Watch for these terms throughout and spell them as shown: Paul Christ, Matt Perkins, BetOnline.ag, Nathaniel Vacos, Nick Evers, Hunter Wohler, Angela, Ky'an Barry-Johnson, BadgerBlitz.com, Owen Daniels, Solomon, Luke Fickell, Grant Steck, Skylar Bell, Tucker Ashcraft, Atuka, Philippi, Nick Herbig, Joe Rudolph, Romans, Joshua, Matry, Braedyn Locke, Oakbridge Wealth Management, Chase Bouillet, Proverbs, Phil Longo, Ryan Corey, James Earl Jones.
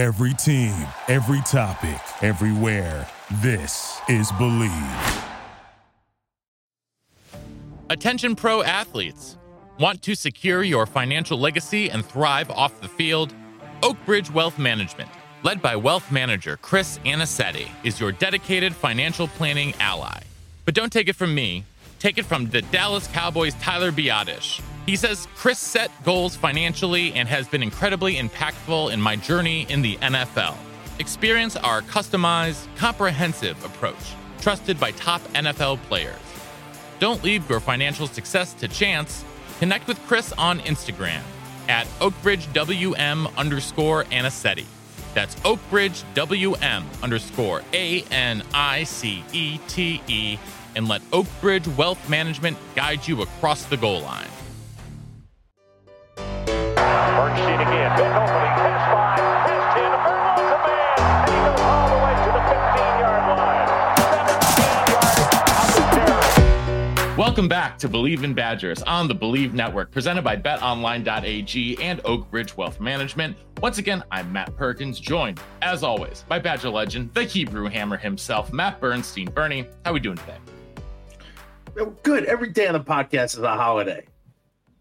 Every team, every topic, everywhere. This is Believe. Attention pro athletes. Want to secure your financial legacy and thrive off the field? Oakbridge Wealth Management, led by wealth manager Chris Anasetti, is your dedicated financial planning ally. But don't take it from me. Take it from the Dallas Cowboys' Tyler Biadasz. He says, Chris set goals financially and has been incredibly impactful in my journey in the NFL. Experience our customized, comprehensive approach, trusted by top NFL players. Don't leave your financial success to chance. Connect with Chris on Instagram at @OakbridgeWM_Anicetti. That's @OakbridgeWM_ANICETE. And let Oakbridge Wealth Management guide you across the goal line. Bernstein again. Big opening. Pass 5. Pass 10. Bernstein's a man. And he goes all the way to the 15-yard line. 17 yards up the. Welcome back to Believe in Badgers on the Believe Network, presented by BetOnline.ag and Oakbridge Wealth Management. Once again, I'm Matt Perkins, joined, as always, by Badger legend, the Hebrew Hammer himself, Matt Bernstein. Bernie, how are we doing today? Good. Every day on the podcast is a holiday.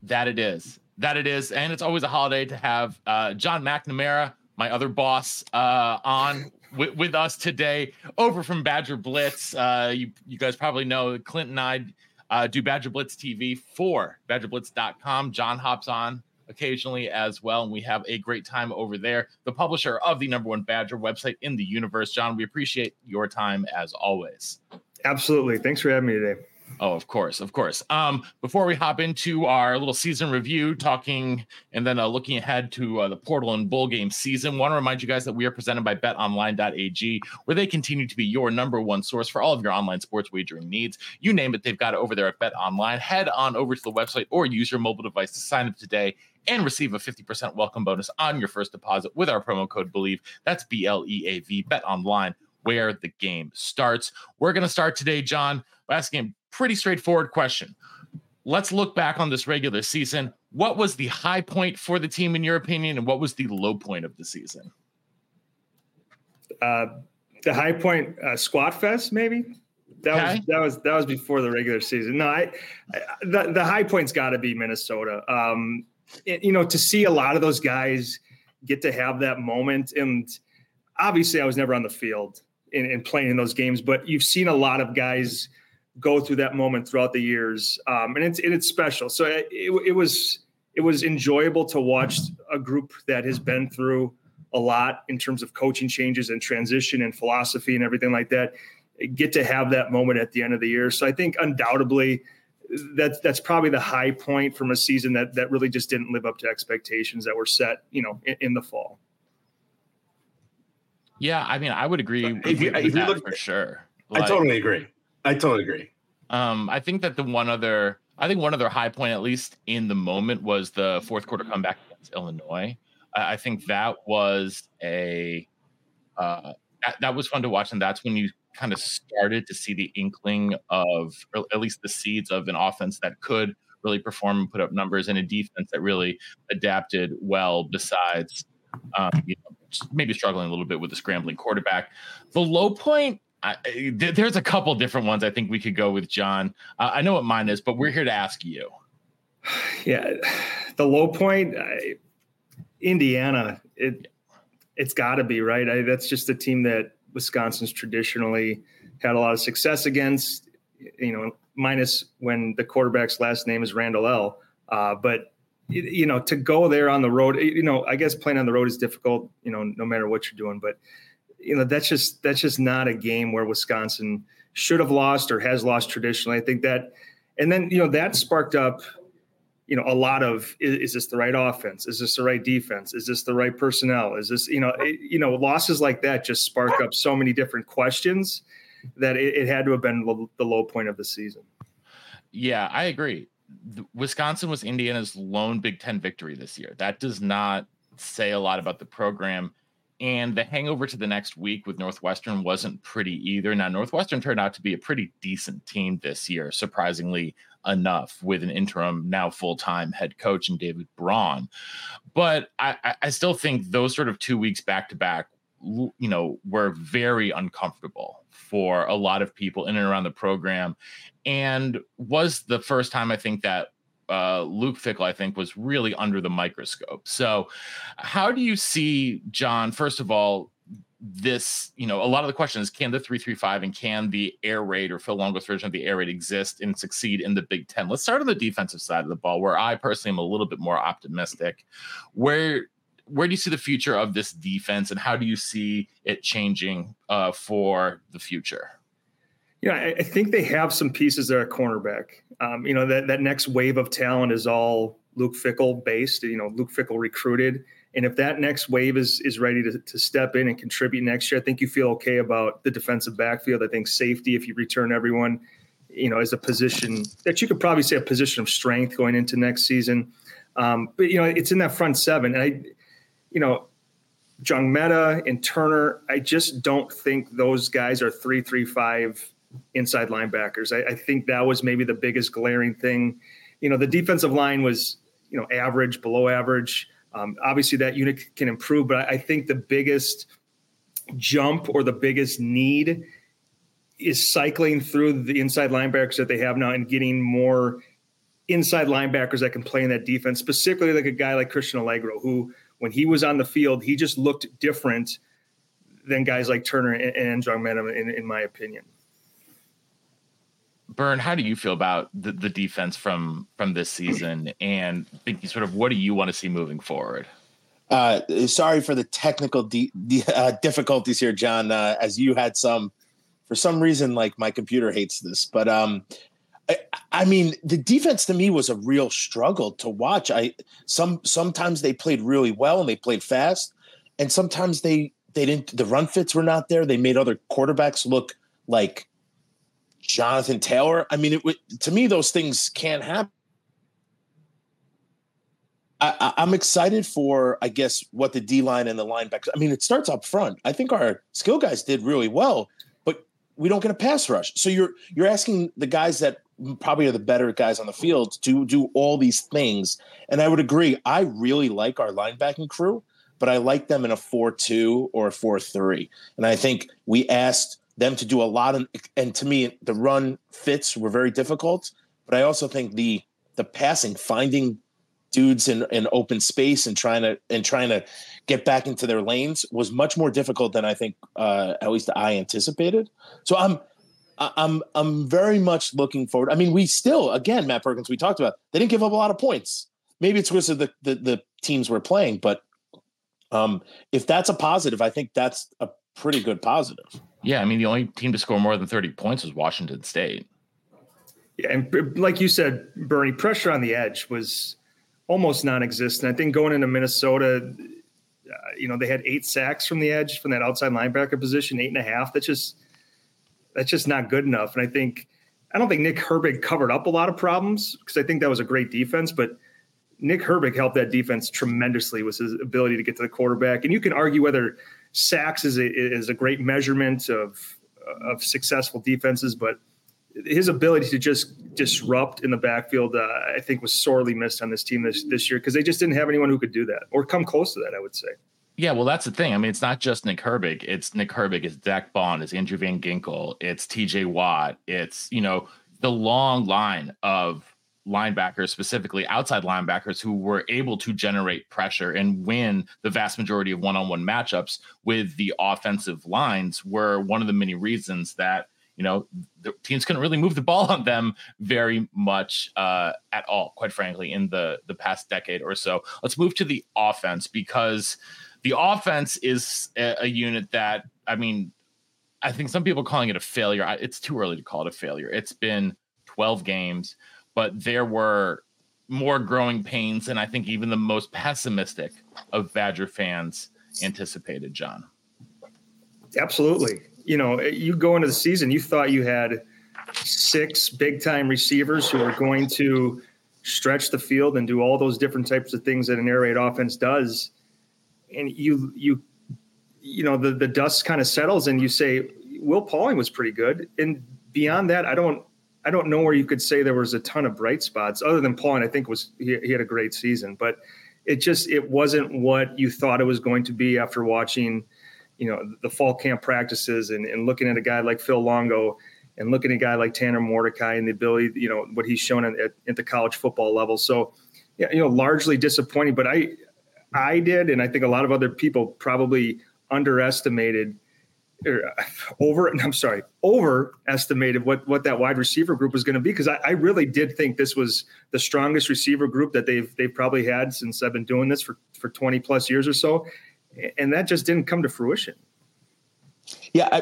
That it is. And it's always a holiday to have Jon McNamara, my other boss, on with us today, over from Badger Blitz. You guys probably know Clint and I do Badger Blitz TV for BadgerBlitz.com. Jon hops on occasionally as well, and we have a great time over there. The publisher of the #1 Badger website in the universe. Jon, we appreciate your time as always. Absolutely. Thanks for having me today. Oh, of course. Before we hop into our little season review, talking and then looking ahead to the portal and bowl game season, want to remind you guys that we are presented by BetOnline.ag, where they continue to be your #1 source for all of your online sports wagering needs. You name it, they've got it over there at BetOnline. Head on over to the website or use your mobile device to sign up today and receive a 50% welcome bonus on your first deposit with our promo code BELIEVE. That's BLEAV. BetOnline, where the game starts. We're going to start today, Jon, by asking a pretty straightforward question. Let's look back on this regular season. What was the high point for the team, in your opinion, and what was the low point of the season? The high point, Squat Fest, maybe? That was before the regular season. No, the high point's got to be Minnesota. To see a lot of those guys get to have that moment, and obviously I was never on the field and playing in those games, but you've seen a lot of guys go through that moment throughout the years, and it's special. So it was enjoyable to watch a group that has been through a lot in terms of coaching changes and transition and philosophy and everything like that, get to have that moment at the end of the year. So I think undoubtedly that's probably the high point from a season that really just didn't live up to expectations that were set, in the fall. Yeah, I mean, I would agree with that for sure. I totally agree. I think one other high point, at least in the moment, was the fourth quarter comeback against Illinois. I think that was that was fun to watch, and that's when you kind of started to see the inkling of, or at least the seeds of, an offense that could really perform and put up numbers, and a defense that really adapted well. Besides, maybe struggling a little bit with the scrambling quarterback. The low point. There's a couple different ones I think we could go with, Jon. I know what mine is, but we're here to ask you. Yeah, the low point, Indiana. It's got to be right. That's just a team that Wisconsin's traditionally had a lot of success against. Minus when the quarterback's last name is Randall L. But to go there on the road, I guess playing on the road is difficult. No matter what you're doing, but. That's just not a game where Wisconsin should have lost or has lost traditionally. I think that, and then, that sparked up, a lot of, is this the right offense? Is this the right defense? Is this the right personnel? Is this, losses like that just spark up so many different questions that it had to have been the low point of the season. Yeah, I agree. Wisconsin was Indiana's lone Big Ten victory this year. That does not say a lot about the program. And the hangover to the next week with Northwestern wasn't pretty either. Now, Northwestern turned out to be a pretty decent team this year, surprisingly enough, with an interim, now full-time head coach in David Braun. But I still think those sort of 2 weeks back-to-back, you know, were very uncomfortable for a lot of people in and around the program, and was the first time I think that Luke Fickell, I think, was really under the microscope. So how do you see, John, first of all, this, you know, a lot of the question is, can the 3-3-5 and can the air raid, or Phil Longo's version of the air raid, exist and succeed in the Big Ten? Let's start on the defensive side of the ball, where I personally am a little bit more optimistic. Where do you see the future of this defense, and how do you see it changing for the future? Yeah, I think they have some pieces there at cornerback. You know, that next wave of talent is all Luke Fickell based, you know, Luke Fickell recruited. And if that next wave is ready to step in and contribute next year, I think you feel okay about the defensive backfield. I think safety, if you return everyone, you know, is a position that you could probably say a position of strength going into next season. But, you know, it's in that front seven. And Jung Mehta and Turner, I just don't think those guys are 3-3-5 inside linebackers. I think that was maybe the biggest glaring thing. You know, the defensive line was, you know, average, below average. Obviously that unit can improve, but I think the biggest jump or the biggest need is cycling through the inside linebackers that they have now and getting more inside linebackers that can play in that defense, specifically like a guy like Christian Allegro, who when he was on the field, he just looked different than guys like Turner and Jon McNamara, in my opinion. Bern, how do you feel about the defense from this season, and thinking sort of what do you want to see moving forward? Sorry for the technical difficulties here, John, as you had some, for some reason, like my computer hates this, but I mean, the defense to me was a real struggle to watch. Sometimes they played really well and they played fast, and sometimes they didn't. The run fits were not there. They made other quarterbacks look like Jonathan Taylor. I mean, to me, those things can't happen. I'm excited for, I guess, what the D-line and the linebackers. I mean, it starts up front. I think our skill guys did really well, but we don't get a pass rush. So you're asking the guys that probably are the better guys on the field to do all these things. And I would agree. I really like our linebacking crew, but I like them in a 4-2 or a 4-3. And I think we asked them to do a lot, and to me, the run fits were very difficult. But I also think the passing, finding dudes in open space and trying to get back into their lanes was much more difficult than I think at least I anticipated. So I'm very much looking forward. I mean, we still, again, Matt Perkins, we talked about, they didn't give up a lot of points. Maybe it's because of the teams we're playing, but if that's a positive, I think that's a pretty good positive. Yeah, I mean, the only team to score more than 30 points was Washington State. Yeah, and like you said, Bernie, pressure on the edge was almost non-existent. I think going into Minnesota, you know, they had 8 sacks from the edge, from that outside linebacker position, 8.5. That's just not good enough. And I don't think Nick Herbig covered up a lot of problems, because I think that was a great defense, but Nick Herbig helped that defense tremendously with his ability to get to the quarterback. And you can argue whether sacks is a great measurement of successful defenses, but his ability to just disrupt in the backfield, I think, was sorely missed on this team this year, because they just didn't have anyone who could do that or come close to that, I would say. Yeah, well, that's the thing. I mean, it's not just Nick Herbig. It's Nick Herbig, it's Zach Bond, it's Andrew Van Ginkel, it's T.J. Watt. It's, you know, the long line of linebackers, specifically outside linebackers, who were able to generate pressure and win the vast majority of one-on-one matchups with the offensive lines, were one of the many reasons that, you know, the teams couldn't really move the ball on them very much at all, quite frankly, in the past decade or so. Let's move to the offense, because the offense is a unit that, I mean, I think some people are calling it a failure. It's too early to call it a failure. It's been 12 games. But there were more growing pains, and I think even the most pessimistic of Badger fans anticipated, John. Absolutely. You know, you go into the season, you thought you had 6 big-time receivers who were going to stretch the field and do all those different types of things that an air raid offense does. And you you know, the dust kind of settles and you say, Will Pauling was pretty good. And beyond that, I don't know where you could say there was a ton of bright spots other than Pauling. I think he had a great season, but it wasn't what you thought it was going to be after watching, you know, the fall camp practices and looking at a guy like Phil Longo and looking at a guy like Tanner Mordecai and the ability, you know, what he's shown at the college football level. So, yeah, you know, largely disappointing, but I did, and I think a lot of other people probably underestimated or overestimated what that wide receiver group was going to be, because I really did think this was the strongest receiver group that they've probably had since I've been doing this for 20 plus years or so, and that just didn't come to fruition. Yeah,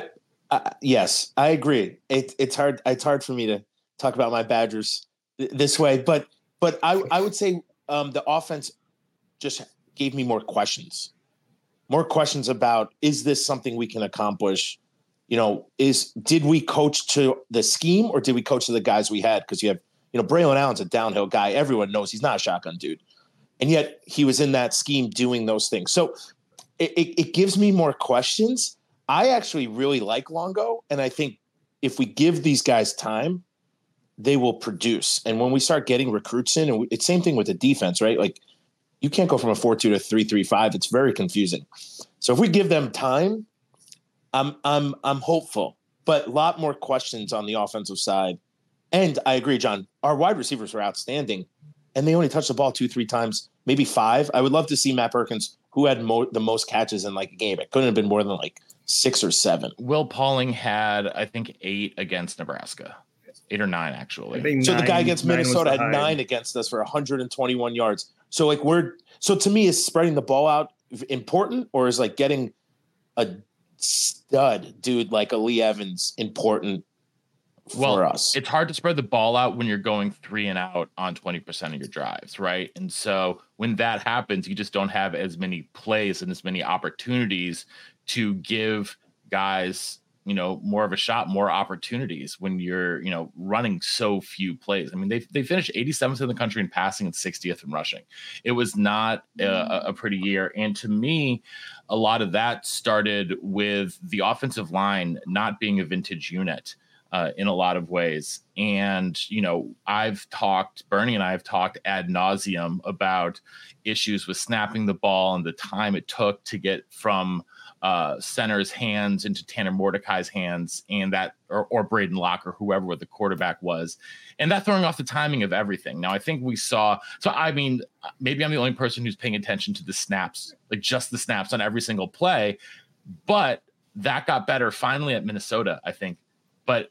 yes, I agree. It's hard for me to talk about my Badgers this way, but I would say the offense just gave me more questions about, is this something we can accomplish? You know, did we coach to the scheme or did we coach to the guys we had? Because you have, you know, Braylon Allen's a downhill guy. Everyone knows he's not a shotgun dude. And yet he was in that scheme doing those things. So it gives me more questions. I actually really like Longo. And I think if we give these guys time, they will produce. And when we start getting recruits in, and it's same thing with the defense, right? Like, you can't go from a 4-2 to 3-3-5. It's very confusing. So if we give them time, I'm hopeful, but a lot more questions on the offensive side. And I agree, John, our wide receivers were outstanding, and they only touched the ball 2-3 times, maybe 5. I would love to see Matt Perkins, who had the most catches in like a game. It couldn't have been more than like 6 or 7. Will Pauling had, I think, 8 against Nebraska. 8 or 9, actually. So 9, the guy against Minnesota had 9 against us for 121 yards. So like so to me, is spreading the ball out important, or is like getting a stud dude like a Lee Evans important for us? It's hard to spread the ball out when you're going 3 and out on 20% of your drives, right? And so when that happens, you just don't have as many plays and as many opportunities to give guys, you know, more of a shot, more opportunities when you're, you know, running so few plays. I mean, they finished 87th in the country in passing and 60th in rushing. It was not a pretty year. And to me, a lot of that started with the offensive line not being a vintage unit in a lot of ways. And, you know, Bernie and I have talked ad nauseum about issues with snapping the ball and the time it took to get from center's hands into Tanner Mordecai's hands, and that or Braedyn Locke or whoever the quarterback was, and that throwing off the timing of everything. Now I think we saw, so I mean, maybe I'm the only person who's paying attention to the snaps, like just the snaps on every single play, but that got better finally at Minnesota, I think. But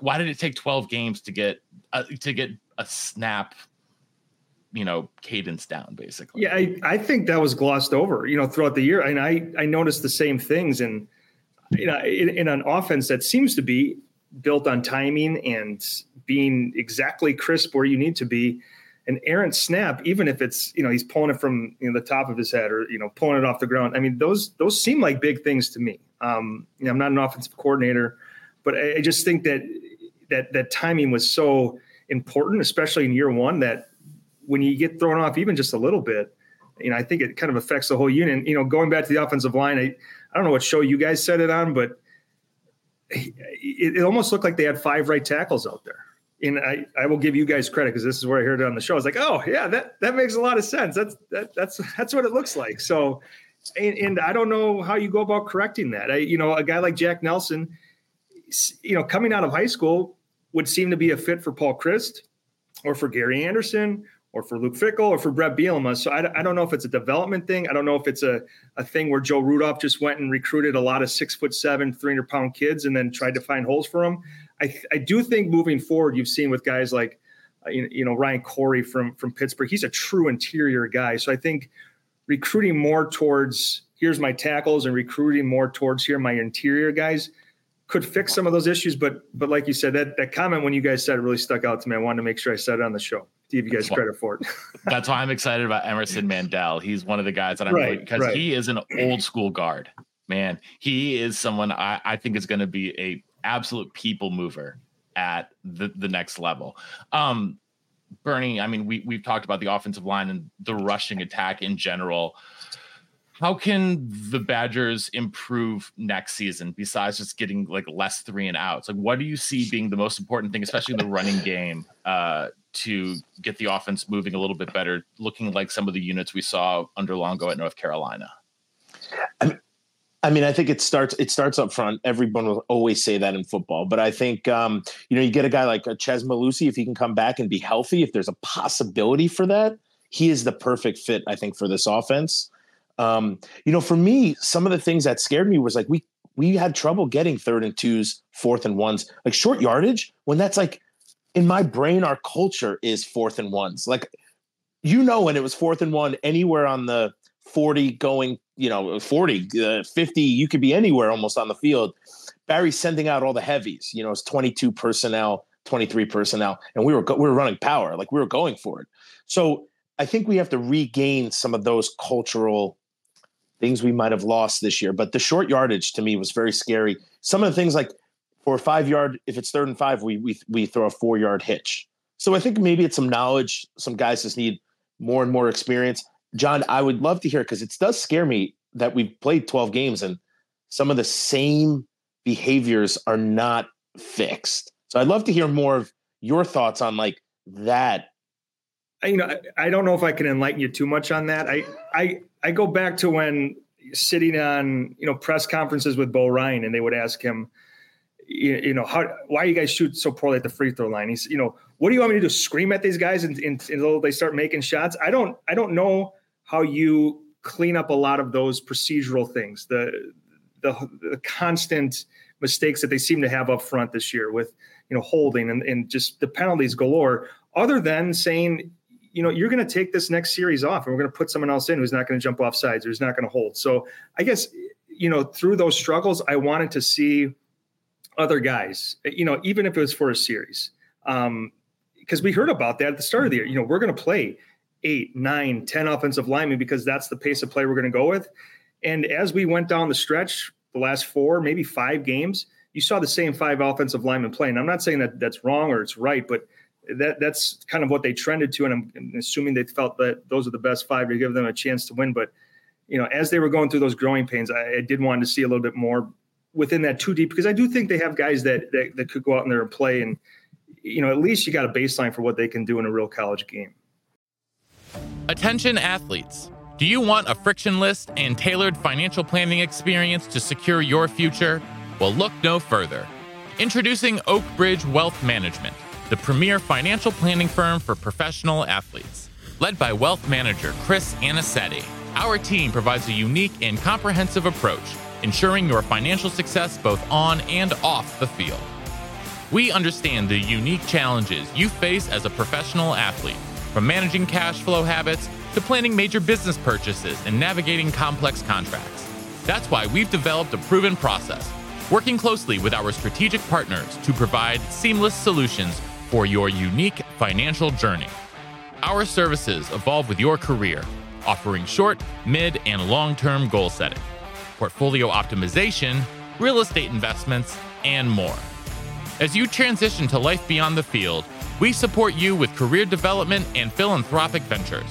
why did it take 12 games to get a snap, you know, cadence down, basically? Yeah, I think that was glossed over, you know, throughout the year. And I noticed the same things. And, you know, in an offense that seems to be built on timing and being exactly crisp where you need to be, an errant snap, even if it's, you know, he's pulling it from, you know, the top of his head or, you know, pulling it off the ground. I mean, those seem like big things to me. You know, I'm not an offensive coordinator, but I just think that timing was so important, especially in year one, that when you get thrown off even just a little bit, you know, I think it kind of affects the whole unit. You know, going back to the offensive line, I don't know what show you guys said it on, but it almost looked like they had 5 right tackles out there. And I will give you guys credit, because this is where I heard it on the show. I was like, oh yeah, that makes a lot of sense. That's what it looks like. So, and I don't know how you go about correcting that. You know, a guy like Jack Nelson, you know, coming out of high school would seem to be a fit for Paul Christ or for Gary Anderson or for Luke Fickell, or for Brett Bielema. So I don't know if it's a development thing. I don't know if it's a thing where Joe Rudolph just went and recruited a lot of 6'7", 300-pound kids and then tried to find holes for them. I do think moving forward, you've seen with guys like, you know, Ryan Corey from Pittsburgh. He's a true interior guy. So I think recruiting more towards here's my tackles and recruiting more towards here my interior guys could fix some of those issues. But like you said, that comment when you guys said it really stuck out to me. I wanted to make sure I said it on the show to give you guys credit for it. That's why I'm excited about Emerson Mandel. He's one of the guys that I'm really, because he is an old school guard, man. He is someone I think is going to be a absolute people mover at the next level. Bernie, I mean, we've talked about the offensive line and the rushing attack in general. How can the Badgers improve next season besides just getting like less 3-and-outs? Like, what do you see being the most important thing, especially in the running game, to get the offense moving a little bit better, looking like some of the units we saw under Longo at North Carolina? I mean, I think it starts up front. Everyone will always say that in football, but I think, you get a guy like Chesma Lucy, if he can come back and be healthy, if there's a possibility for that, he is the perfect fit, I think, for this offense. For me, some of the things that scared me was like, we had trouble getting 3rd and 2s, 4th and 1s, like short yardage, when that's like, in my brain, our culture is 4th and 1s. Like, when it was 4th and 1 anywhere on the 40 going, 40, 50, you could be anywhere almost on the field. Barry's sending out all the heavies, it's 22 personnel, 23 personnel. And we were running power, like we were going for it. So I think we have to regain some of those cultural things we might've lost this year, but the short yardage to me was very scary. Some of the things like for a 5-yard, if it's 3rd and 5, we throw a 4-yard hitch. So I think maybe it's some knowledge. Some guys just need more and more experience. John, I would love to hear, because it does scare me that we've played 12 games and some of the same behaviors are not fixed. So I'd love to hear more of your thoughts on like that. I don't know if I can enlighten you too much on that. I go back to when sitting on, press conferences with Bo Ryan, and they would ask him, why you guys shoot so poorly at the free throw line? He's, what do you want me to do? Scream at these guys until they start making shots? I don't know how you clean up a lot of those procedural things, the constant mistakes that they seem to have up front this year with, holding and just the penalties galore, other than saying, you're going to take this next series off and we're going to put someone else in who's not going to jump off sides, who's not going to hold. So I guess, through those struggles, I wanted to see other guys, even if it was for a series, because we heard about that at the start of the year. We're going to play 8, 9, 10 offensive linemen because that's the pace of play we're going to go with. And as we went down the stretch, the last 4, maybe 5 games, you saw the same 5 offensive linemen playing. I'm not saying that that's wrong or it's right, but that's kind of what they trended to. And I'm assuming they felt that those are the best 5 to give them a chance to win. But as they were going through those growing pains, I did want to see a little bit more within that too deep, because I do think they have guys that could go out in there and play. And, at least you got a baseline for what they can do in a real college game. Attention athletes. Do you want a frictionless and tailored financial planning experience to secure your future? Well, look no further. Introducing Oakbridge Wealth Management, the premier financial planning firm for professional athletes. Led by wealth manager Chris Anasetti, our team provides a unique and comprehensive approach, ensuring your financial success both on and off the field. We understand the unique challenges you face as a professional athlete, from managing cash flow habits to planning major business purchases and navigating complex contracts. That's why we've developed a proven process, working closely with our strategic partners to provide seamless solutions for your unique financial journey. Our services evolve with your career, offering short, mid, and long-term goal setting, portfolio optimization, real estate investments, and more. As you transition to life beyond the field, we support you with career development and philanthropic ventures.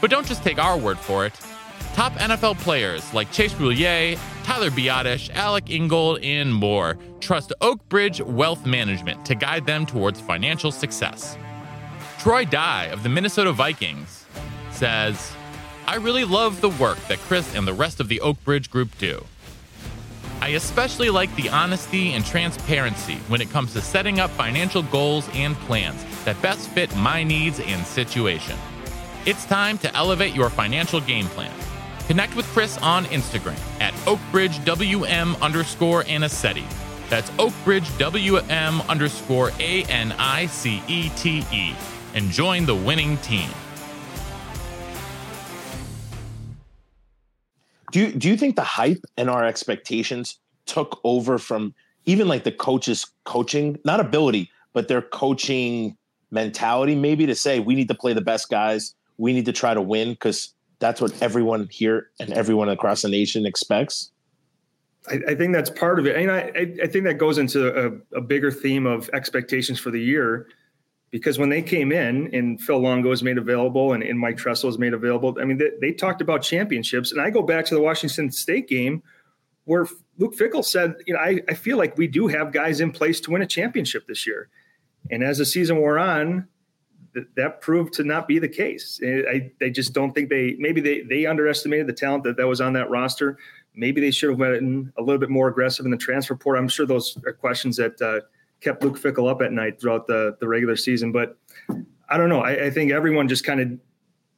But don't just take our word for it. Top NFL players like Chase Bouillet, Tyler Biadasz, Alec Ingold, and more trust Oakbridge Wealth Management to guide them towards financial success. Troy Dye of the Minnesota Vikings says, "I really love the work that Chris and the rest of the Oakbridge group do. I especially like the honesty and transparency when it comes to setting up financial goals and plans that best fit my needs and situation." It's time to elevate your financial game plan. Connect with Chris on Instagram at @OakbridgeWM_Anicetti. That's @OakbridgeWM_ANICETE, and join the winning team. Do you think the hype and our expectations took over from even like the coaches' coaching, not ability, but their coaching mentality, maybe, to say we need to play the best guys, we need to try to win, because that's what everyone here and everyone across the nation expects? I think that's part of it. I mean, I think that goes into a bigger theme of expectations for the year. because when they came in and Phil Longo was made available and Mike Tressel was made available, I mean, they talked about championships. And I go back to the Washington State game where Luke Fickell said, you know, I feel like we do have guys in place to win a championship this year. And as the season wore on, that proved to not be the case. I just don't think maybe they underestimated the talent that was on that roster. Maybe they should have been a little bit more aggressive in the transfer portal. I'm sure those are questions that kept Luke Fickell up at night throughout the regular season. But I don't know. I think everyone just kind of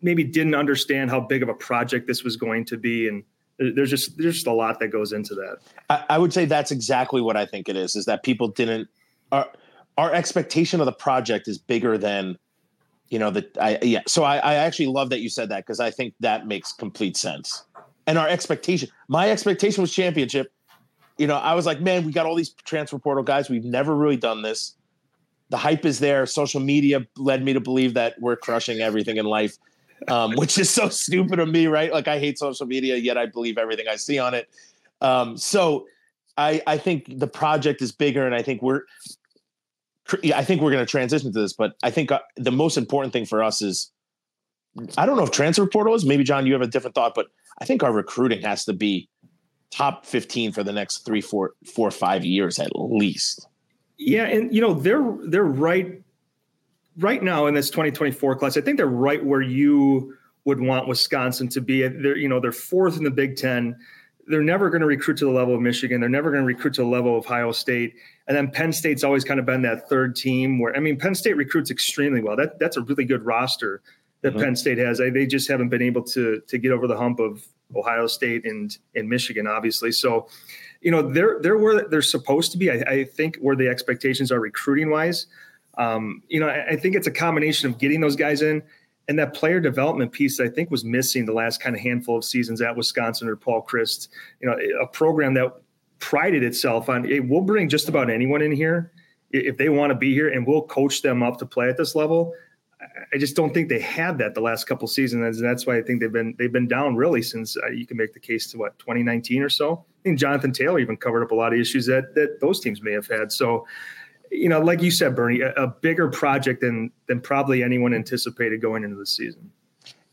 maybe didn't understand how big of a project this was going to be. And there's just a lot that goes into that. I would say that's exactly what I think it is that people didn't – our expectation of the project is bigger than – you know, So I actually love that you said that because I think that makes complete sense. And my expectation was championship. You know, I was like, man, we got all these transfer portal guys. We've never really done this. The hype is there. Social media led me to believe that we're crushing everything in life, which is so stupid of me, right? Like I hate social media, yet I believe everything I see on it. So I think the project is bigger, and I think we're going to transition to this, but I think the most important thing for us is, I don't know if transfer portal is, maybe John, you have a different thought, but I think our recruiting has to be top 15 for the next 3, 4, 5 years at least. Yeah. And you know, they're right now in this 2024 class. I think they're right where you would want Wisconsin to be. They're fourth in the Big Ten. They're never going to recruit to the level of Michigan. They're never going to recruit to the level of Ohio State. And then Penn State's always kind of been that third team where, I mean, Penn State recruits extremely well. That's a really good roster that Penn State has. They just haven't been able to get over the hump of Ohio State and Michigan, obviously. So, you know, they're where they're supposed to be. I think where the expectations are recruiting wise. I think it's a combination of getting those guys in. And that player development piece, I think, was missing the last kind of handful of seasons at Wisconsin or Paul Christ. You know, a program that prided itself on, hey, we'll bring just about anyone in here if they want to be here, and we'll coach them up to play at this level. I just don't think they had that the last couple seasons, and that's why I think they've been down really since you can make the case to 2019 or so. I think Jonathan Taylor even covered up a lot of issues that those teams may have had. So. You know, like you said, Bernie, a bigger project than probably anyone anticipated going into the season.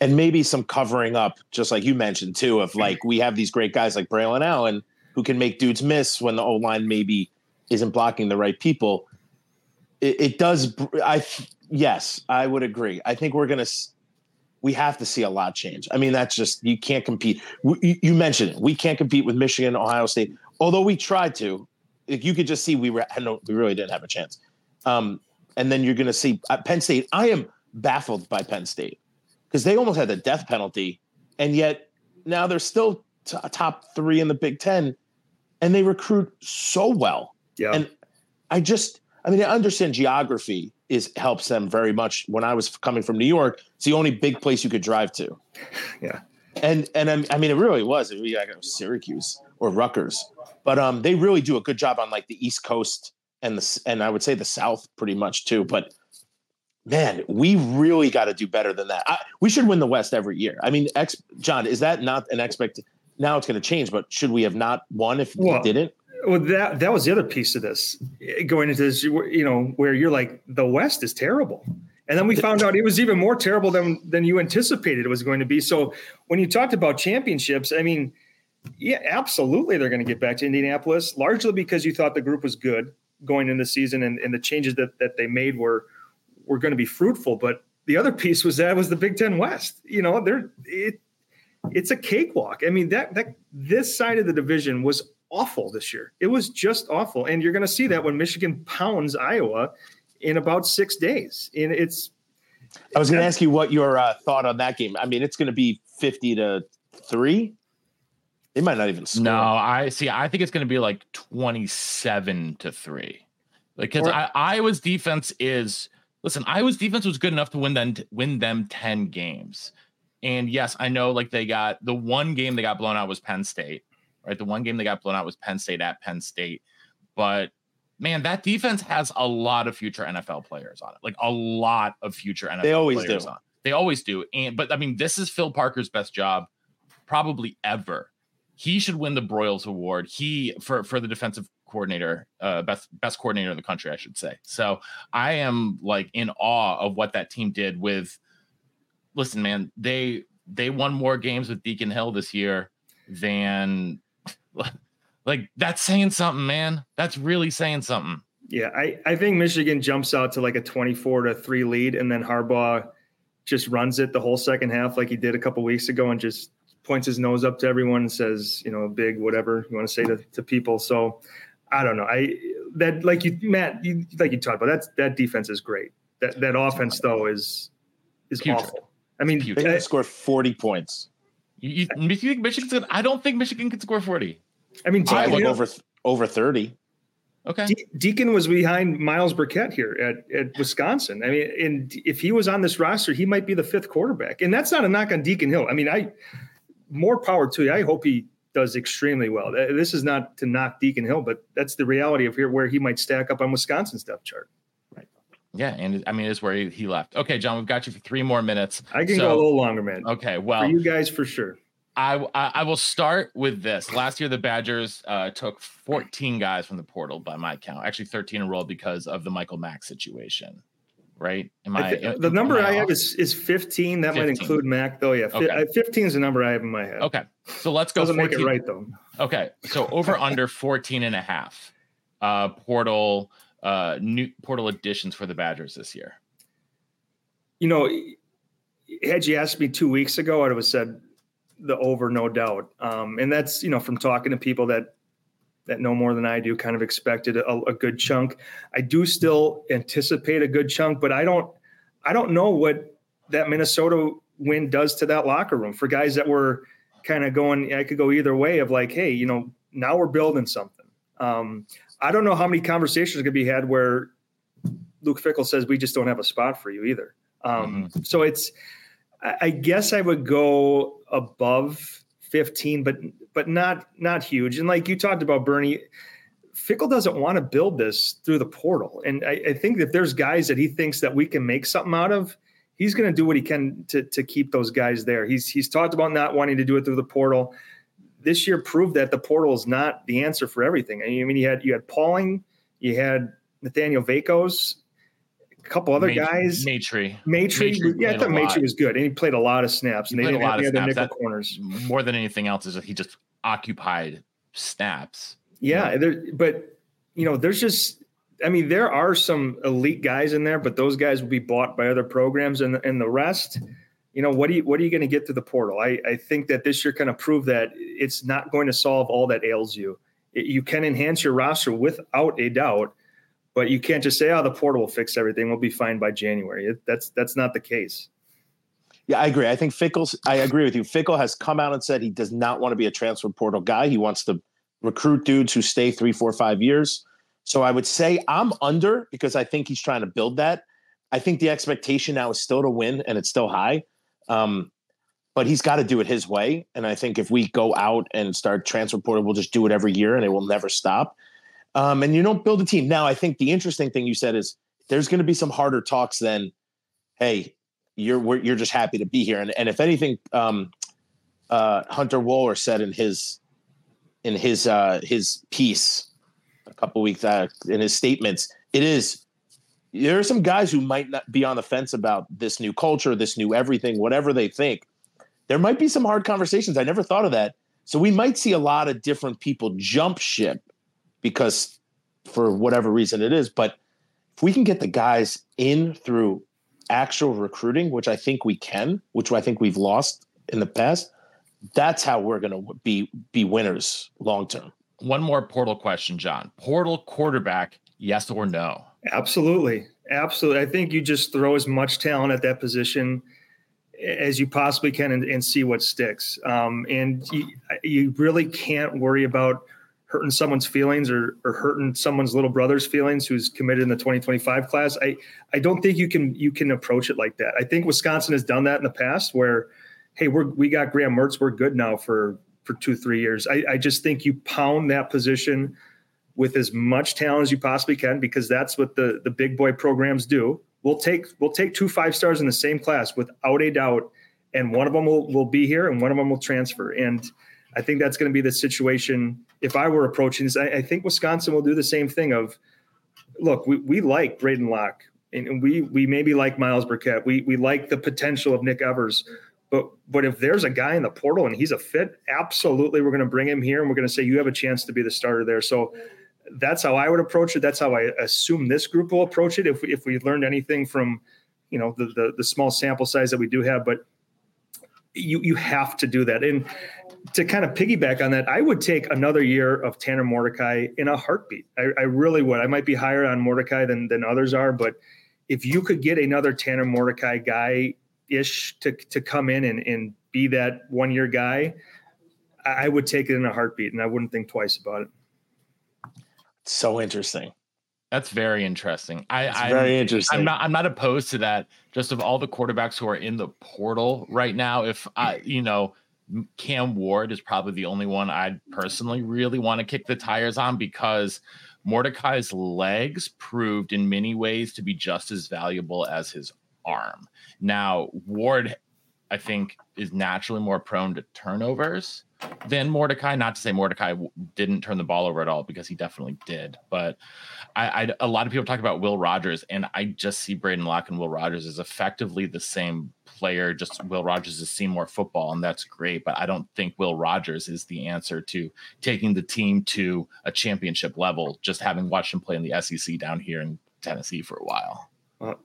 And maybe some covering up, just like you mentioned, too, of like we have these great guys like Braylon Allen who can make dudes miss when the O-line maybe isn't blocking the right people. It does. Yes, I would agree. I think we have to see a lot change. I mean, that's just you can't compete. You mentioned it. We can't compete with Michigan, Ohio State, although we tried to. You could just see we really didn't have a chance. And then you're going to see Penn State. I am baffled by Penn State because they almost had the death penalty. And yet now they're still top 3 in the Big Ten and they recruit so well. Yeah. And I understand geography helps them very much. When I was coming from New York, it's the only big place you could drive to. Yeah. And I mean, it really was. It was like Syracuse or Rutgers. But they really do a good job on like the East Coast and I would say the South pretty much too. But man, we really got to do better than that. We should win the West every year. I mean, John, is that not an expectation? Now it's going to change, but should we have not won if we didn't? Well, that was the other piece of this going into this. You know, where you're like the West is terrible. And then we found out it was even more terrible than you anticipated it was going to be. So when you talked about championships, I mean, yeah, absolutely they're going to get back to Indianapolis, largely because you thought the group was good going into the season and the changes that they made were going to be fruitful. But the other piece was the Big Ten West. You know, it's a cakewalk. I mean, that this side of the division was awful this year. It was just awful. And you're going to see that when Michigan pounds Iowa in about 6 days. And I was going to ask you what your thought on that game. I mean, it's going to be 50-3. It might not even score. No, I see. I think it's going to be like 27-3. Because Iowa's defense Iowa's defense was good enough to win them 10 games. And yes, I know like they got the one game they got blown out was Penn State, right? The one game they got blown out was Penn State at Penn State. But man, that defense has a lot of future NFL players on it. Like a lot of future NFL players on it. They always do. But I mean, this is Phil Parker's best job probably ever. He should win the Broyles Award. He for the defensive coordinator, best coordinator in the country, I should say. So I am like in awe of what that team did with, listen, man, they won more games with Deacon Hill this year than like that's saying something, man. That's really saying something. Yeah. I think Michigan jumps out to like a 24-3 lead. And then Harbaugh just runs it the whole second half, like he did a couple weeks ago, and just points his nose up to everyone and says, you know, big, whatever you want to say to people. So I don't know. Like you talked about, that defense is great. That offense though is putrid. Awful. I mean, they can score 40 points. You think Michigan? I don't think Michigan can score 40. I mean, I look over 30. Okay. Deacon was behind Miles Burkett here at Wisconsin. I mean, and if he was on this roster, he might be the fifth quarterback. And that's not a knock on Deacon Hill. I mean, more power to you. I hope he does extremely well. This is not to knock Deacon Hill, but that's the reality of here where he might stack up on Wisconsin's depth chart. Right. Yeah, and I mean, it's where he left. Okay, John, we've got you for 3 more minutes. I can go a little longer, man. Okay, well. For you guys, for sure. I will start with this. Last year, the Badgers took 14 guys from the portal by my count. Actually, 13 enrolled because of the Michael Mack situation, right? The number I have is 15. That 15. Might include Mack, though. Yeah, okay. 15 is the number I have in my head. Okay, so let's go. Doesn't 14. Make it right, though. Okay, so over under 14.5 new portal additions for the Badgers this year. You know, had you asked me 2 weeks ago, I would have said the over, no doubt. And that's, you know, from talking to people that know more than I do, kind of expected a good chunk. I do still anticipate a good chunk, but I don't know what that Minnesota win does to that locker room for guys that were kind of going, I could go either way of like, hey, you know, now we're building something. I don't know how many conversations are going to be had where Luke Fickell says, we just don't have a spot for you either. So it's, I guess I would go above 15, but not huge. And like you talked about, Bernie, Fickell doesn't want to build this through the portal. And I think that there's guys that he thinks that we can make something out of. He's going to do what he can to keep those guys there. He's talked about not wanting to do it through the portal. This year proved that the portal is not the answer for everything. I mean, you had Pauling, you had Nathaniel Vacos, a couple other guys. Matry. Yeah, I thought Matry was good. And he played a lot of snaps. And they didn't have the nickel corners. More than anything else is that he just occupied snaps. Yeah. But, you know, there's just – I mean, there are some elite guys in there, but those guys will be bought by other programs. And the rest, you know, what are you going to get through the portal? I think that this year kind of proved that it's not going to solve all that ails you. You can enhance your roster without a doubt. But you can't just say, oh, the portal will fix everything. We'll be fine by January. That's not the case. Yeah, I agree. I think I agree with you. Fickell has come out and said he does not want to be a transfer portal guy. He wants to recruit dudes who stay 3, 4, 5 years. So I would say I'm under because I think he's trying to build that. I think the expectation now is still to win, and it's still high. But he's got to do it his way. And I think if we go out and start transfer portal, we'll just do it every year, and it will never stop. And you don't build a team. Now, I think the interesting thing you said is there's going to be some harder talks than, hey, you're just happy to be here. And if anything, Hunter Wohler said in his piece a couple weeks in his statements, there are some guys who might not be on the fence about this new culture, this new everything, whatever they think. There might be some hard conversations. I never thought of that. So we might see a lot of different people jump ship. Because for whatever reason it is, but if we can get the guys in through actual recruiting, which I think we can, which I think we've lost in the past, that's how we're going to be winners long-term. One more portal question, John. Portal quarterback, yes or no? Absolutely. I think you just throw as much talent at that position as you possibly can and see what sticks. And you really can't worry about hurting someone's feelings or hurting someone's little brother's feelings who's committed in the 2025 class. I don't think you can approach it like that. I think Wisconsin has done that in the past where, hey, we got Graham Mertz. We're good now for 2-3 years. I just think you pound that position with as much talent as you possibly can because that's what the big boy programs do. We'll take 2 5-stars in the same class without a doubt, and one of them will be here and one of them will transfer. And I think that's going to be the situation if I were approaching this. I think Wisconsin will do the same thing of, look, we like Braedyn Locke, and we maybe like Miles Burkett. We like the potential of Nick Evers. But if there's a guy in the portal and he's a fit, absolutely we're going to bring him here, and we're going to say you have a chance to be the starter there. So that's how I would approach it. That's how I assume this group will approach it. If we learned anything from, you know, the small sample size that we do have, but you have to do that. And to kind of piggyback on that, I would take another year of Tanner Mordecai in a heartbeat. I really would. I might be higher on Mordecai than others are, but if you could get another Tanner Mordecai guy-ish to come in and be that one-year guy, I would take it in a heartbeat, and I wouldn't think twice about it. So interesting. That's very interesting. It's very interesting. I'm not opposed to that. Just of all the quarterbacks who are in the portal right now, Cam Ward is probably the only one I'd personally really want to kick the tires on, because Mordecai's legs proved in many ways to be just as valuable as his arm. Now, Ward, I think, is naturally more prone to turnovers than Mordecai. Not to say Mordecai didn't turn the ball over at all, because he definitely did. But a lot of people talk about Will Rogers, and I just see Braedyn Locke and Will Rogers as effectively the same player. Just Will Rogers has seen more football, and that's great. But I don't think Will Rogers is the answer to taking the team to a championship level, just having watched him play in the SEC down here in Tennessee for a while.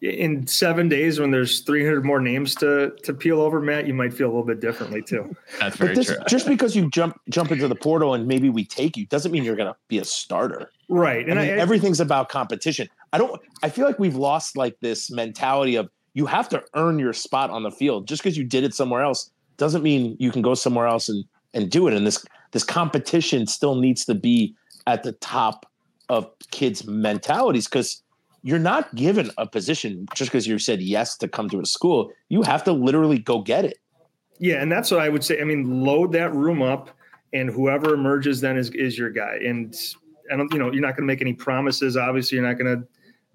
In 7 days, when there's 300 more names to peel over, Matt, you might feel a little bit differently too. That's very true. Just because you jump into the portal and maybe we take you doesn't mean you're going to be a starter, right? And I mean, everything's about competition. I feel like we've lost like this mentality of you have to earn your spot on the field. Just because you did it somewhere else doesn't mean you can go somewhere else and do it. And this competition still needs to be at the top of kids' mentalities, because you're not given a position just because you said yes to come to a school. You have to literally go get it. Yeah, and that's what I would say. I mean, load that room up, and whoever emerges then is your guy. And I don't, you're not going to make any promises. Obviously, you're not going to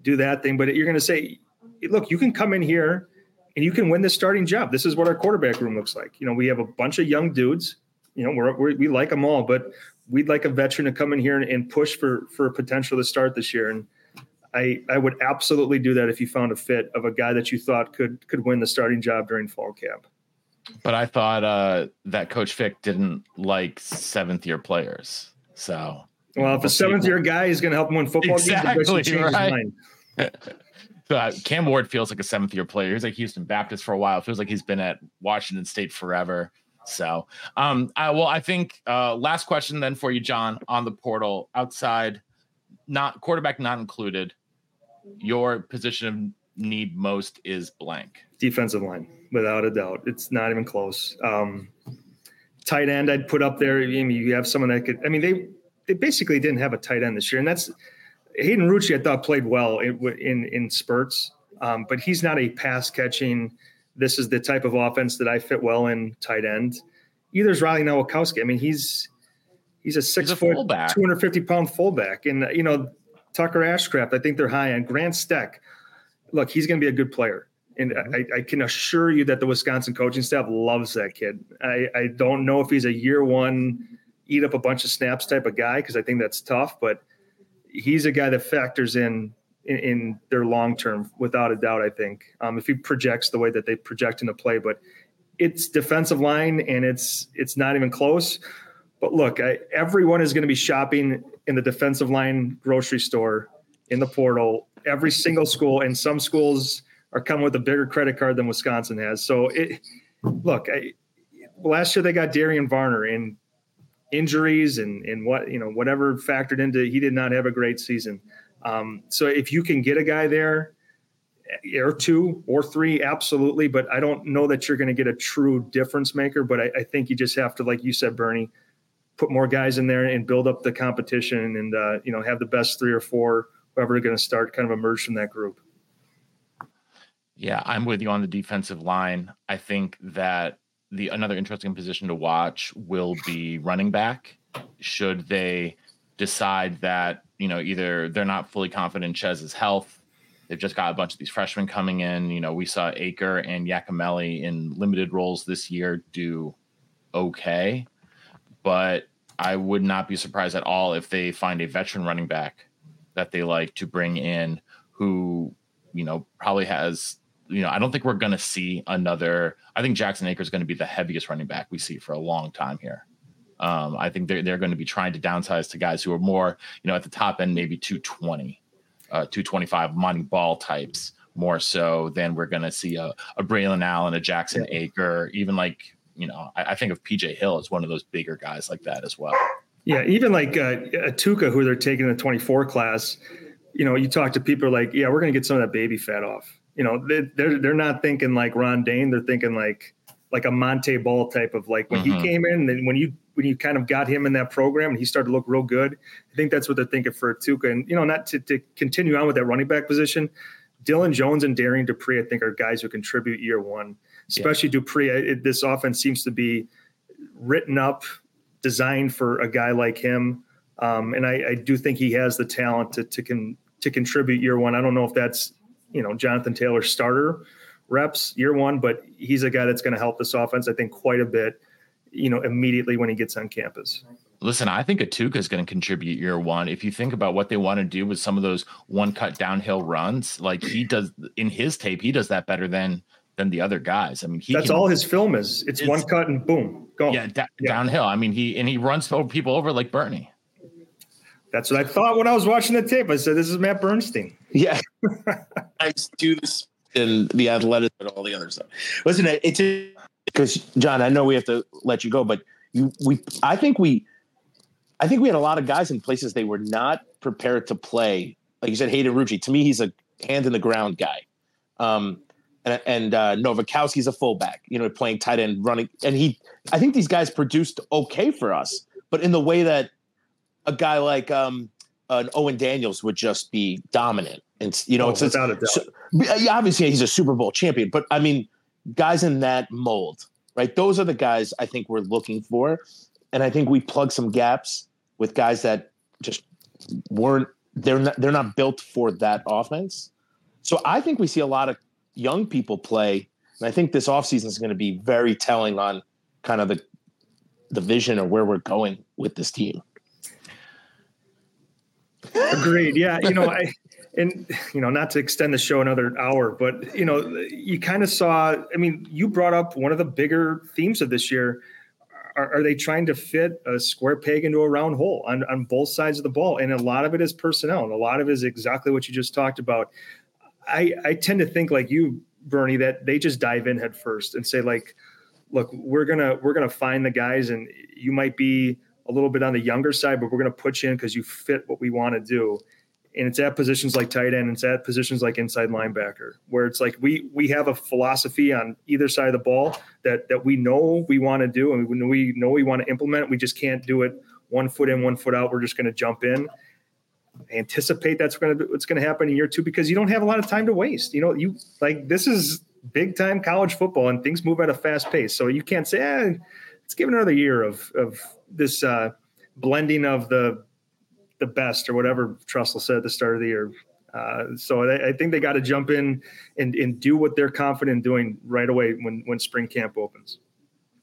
do that thing, but you're going to say, look, you can come in here and you can win this starting job. This is what our quarterback room looks like. We have a bunch of young dudes. We like them all, but we'd like a veteran to come in here and push for potential to start this year. And I would absolutely do that if you found a fit of a guy that you thought could win the starting job during fall camp. But I thought that Coach Fick didn't like seventh-year players. So, well, if a seventh-year guy is going to help him win football games, he should change his mind. Cam Ward feels like a seventh-year player. He's like Houston Baptist for a while. Feels like he's been at Washington State forever. So, I think last question then for you, Jon, on the portal outside, not quarterback not included. Your position of need most is blank. Defensive line, without a doubt. It's not even close. Tight end, I'd put up there. You have someone that could. They basically didn't have a tight end this year, and that's Hayden Rucci. I thought played well in spurts, but he's not a pass catching. This is the type of offense that I fit well in. Tight end. Either is Riley Nowakowski. He's a 6 foot, 250-pound fullback, and Tucker Ashcraft, I think they're high on. Grant Steck, look, he's going to be a good player. And I can assure you that the Wisconsin coaching staff loves that kid. I don't know if he's a year one, eat up a bunch of snaps type of guy, because I think that's tough, but he's a guy that factors in their long term, without a doubt, I think, if he projects the way that they project him to play. But it's defensive line, and it's not even close. But look, everyone is going to be shopping in the defensive line grocery store in the portal, every single school, and some schools are coming with a bigger credit card than Wisconsin has. So, last year they got Darian Varner, and injuries and whatever factored into it, he did not have a great season. So if you can get a guy there, or two or three, absolutely. But I don't know that you're going to get a true difference maker. But I think you just have to, like you said, Bernie, put more guys in there and build up the competition, and have the best three or four, whoever are going to start, kind of emerge from that group. Yeah, I'm with you on the defensive line. I think that another interesting position to watch will be running back. Should they decide that either they're not fully confident in Chez's health, they've just got a bunch of these freshmen coming in. We saw Acre and Yacomelli in limited roles this year do okay. but I would not be surprised at all if they find a veteran running back that they like to bring in who, you know, probably has, you know, I don't think we're going to see another. I think Jackson Acre is going to be the heaviest running back we see for a long time here. I think they're going to be trying to downsize to guys who are more, you know, at the top end, maybe 220, 225 money ball types more so than we're going to see a Braylon Allen, a Jackson Acre, even like, you know, I think of P.J. Hill as one of those bigger guys like that as well. Yeah, even like Atuka, who they're taking in the 24 class, you know, you talk to people like, yeah, we're going to get some of that baby fat off. You know, they're not thinking like Ron Dane. They're thinking like a Monte Ball type of like when he came in, then when you kind of got him in that program and he started to look real good. I think that's what they're thinking for Atuka. And, you know, not to continue on with that running back position, Dylan Jones and Darian Dupree, I think, are guys who contribute year one, especially Dupree. This offense seems to be written up, designed for a guy like him. And I do think he has the talent to contribute year one. I don't know if that's, you know, Jonathan Taylor starter reps year one, but he's a guy that's going to help this offense, I think, quite a bit, you know, immediately when he gets on campus. Listen, I think Atuka is going to contribute year one. If you think about what they want to do with some of those one cut downhill runs, like he does in his tape, he does that better than the other guys. I mean, all his film is. It's one cut and boom, go. Yeah, downhill. I mean, he runs people over like Bernie. That's what I thought when I was watching the tape. I said, this is Matt Bernstein. Yeah. I do this in the athletics and all the other stuff. Listen, it's because, John, I know we have to let you go, but I think we had a lot of guys in places they were not prepared to play. Like you said, Hayden Rucci. To me, he's a hand in the ground guy. And Nowakowski's a fullback, you know, playing tight end, running. And I think these guys produced okay for us, but in the way that a guy like an Owen Daniels would just be dominant. And, you know, without a doubt. So, obviously he's a Super Bowl champion, but I mean, guys in that mold, right? Those are the guys I think we're looking for. And I think we plug some gaps with guys that just they're not built for that offense. So I think we see a lot of young people play. And I think this offseason is going to be very telling on kind of the vision or where we're going with this team. Agreed. Yeah. You know, not to extend the show another hour, but, you know, you kind of saw, I mean, you brought up one of the bigger themes of this year. Are they trying to fit a square peg into a round hole on both sides of the ball? And a lot of it is personnel. And a lot of it is exactly what you just talked about. I tend to think like you, Bernie, that they just dive in head first and say like, look, we're going to find the guys, and you might be a little bit on the younger side, but we're going to put you in because you fit what we want to do. And it's at positions like tight end. It's at positions like inside linebacker, where it's like we have a philosophy on either side of the ball that we know we want to do, and we know we want to implement. We just can't do it 1 foot in, 1 foot out. We're just going to jump in. I anticipate that's what's going to happen in year two, because you don't have a lot of time to waste. You know, you like this is big time college football, and things move at a fast pace. So you can't say, let's give it another year of this blending of the best or whatever Trussell said at the start of the year. So I think they got to jump in and do what they're confident in doing right away when spring camp opens.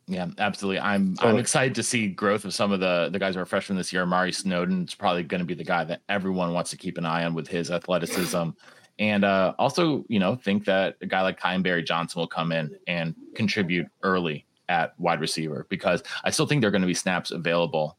Yeah, absolutely. I'm excited to see growth of some of the guys who are freshmen this year. Amari Snowden's probably going to be the guy that everyone wants to keep an eye on with his athleticism. And also, you know, think that a guy like Ky'an Barry-Johnson will come in and contribute early at wide receiver, because I still think there are going to be snaps available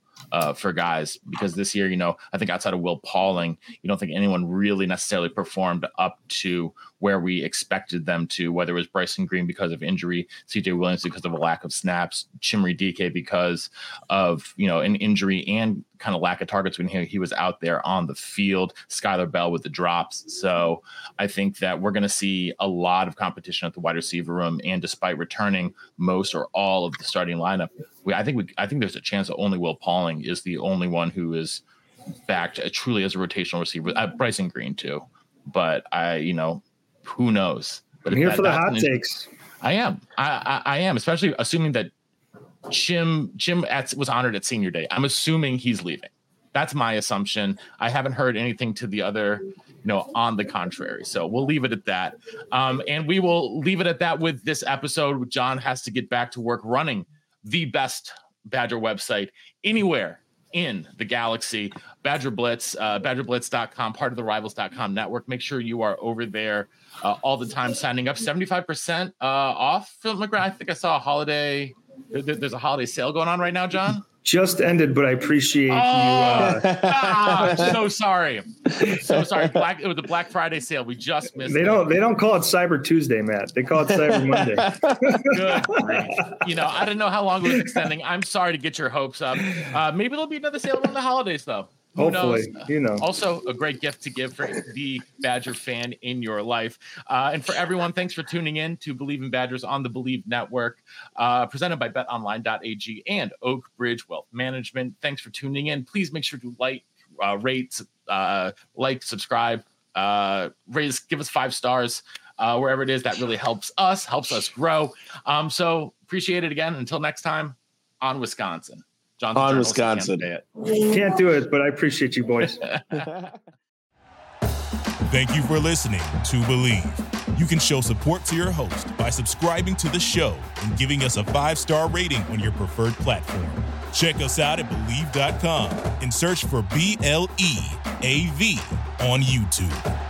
for guys, because this year, you know, I think outside of Will Pauling, you don't think anyone really necessarily performed up to where we expected them to, whether it was Bryson Green because of injury, C.J. Williams because of a lack of snaps, Chimri DK because of, you know, an injury and kind of lack of targets when he was out there on the field, Skylar Bell with the drops. So I think that we're going to see a lot of competition at the wide receiver room. And despite returning most or all of the starting lineup, I think there's a chance that only Will Pauling is the only one who is backed truly as a rotational receiver. Bryson Green too, but who knows? But I'm here for the hot takes. I am, especially assuming that Jim was honored at senior day. I'm assuming he's leaving. That's my assumption. I haven't heard anything to the other, on the contrary. So we'll leave it at that. And we will leave it at that with this episode. John has to get back to work running the best Badger website anywhere in the galaxy. Badger Blitz, BadgerBlitz.com, part of the Rivals.com network. Make sure you are over there all the time signing up. 75% off. Phil McGrath, I think I saw a holiday. There's a holiday sale going on right now, John. Just ended, but I appreciate you. So sorry. It was a Black Friday sale. We just missed. They don't call it Cyber Tuesday, Matt. They call it Cyber Monday. Good grief. You know, I don't know how long it was extending. I'm sorry to get your hopes up. Maybe there'll be another sale around the holidays, though. Hopefully, you know. Also, a great gift to give for the Badger fan in your life. And for everyone, thanks for tuning in to Believe in Badgers on the Believe Network, presented by BetOnline.ag and Oakbridge Wealth Management. Thanks for tuning in. Please make sure to rate, subscribe, give us 5 stars wherever it is. That really helps us grow. So appreciate it again. Until next time, on Wisconsin. Jonathan on Wisconsin. Can't do it, but I appreciate you, boys. Thank you for listening to Believe. You can show support to your host by subscribing to the show and giving us a 5-star rating on your preferred platform. Check us out at Believe.com and search for BLEAV on YouTube.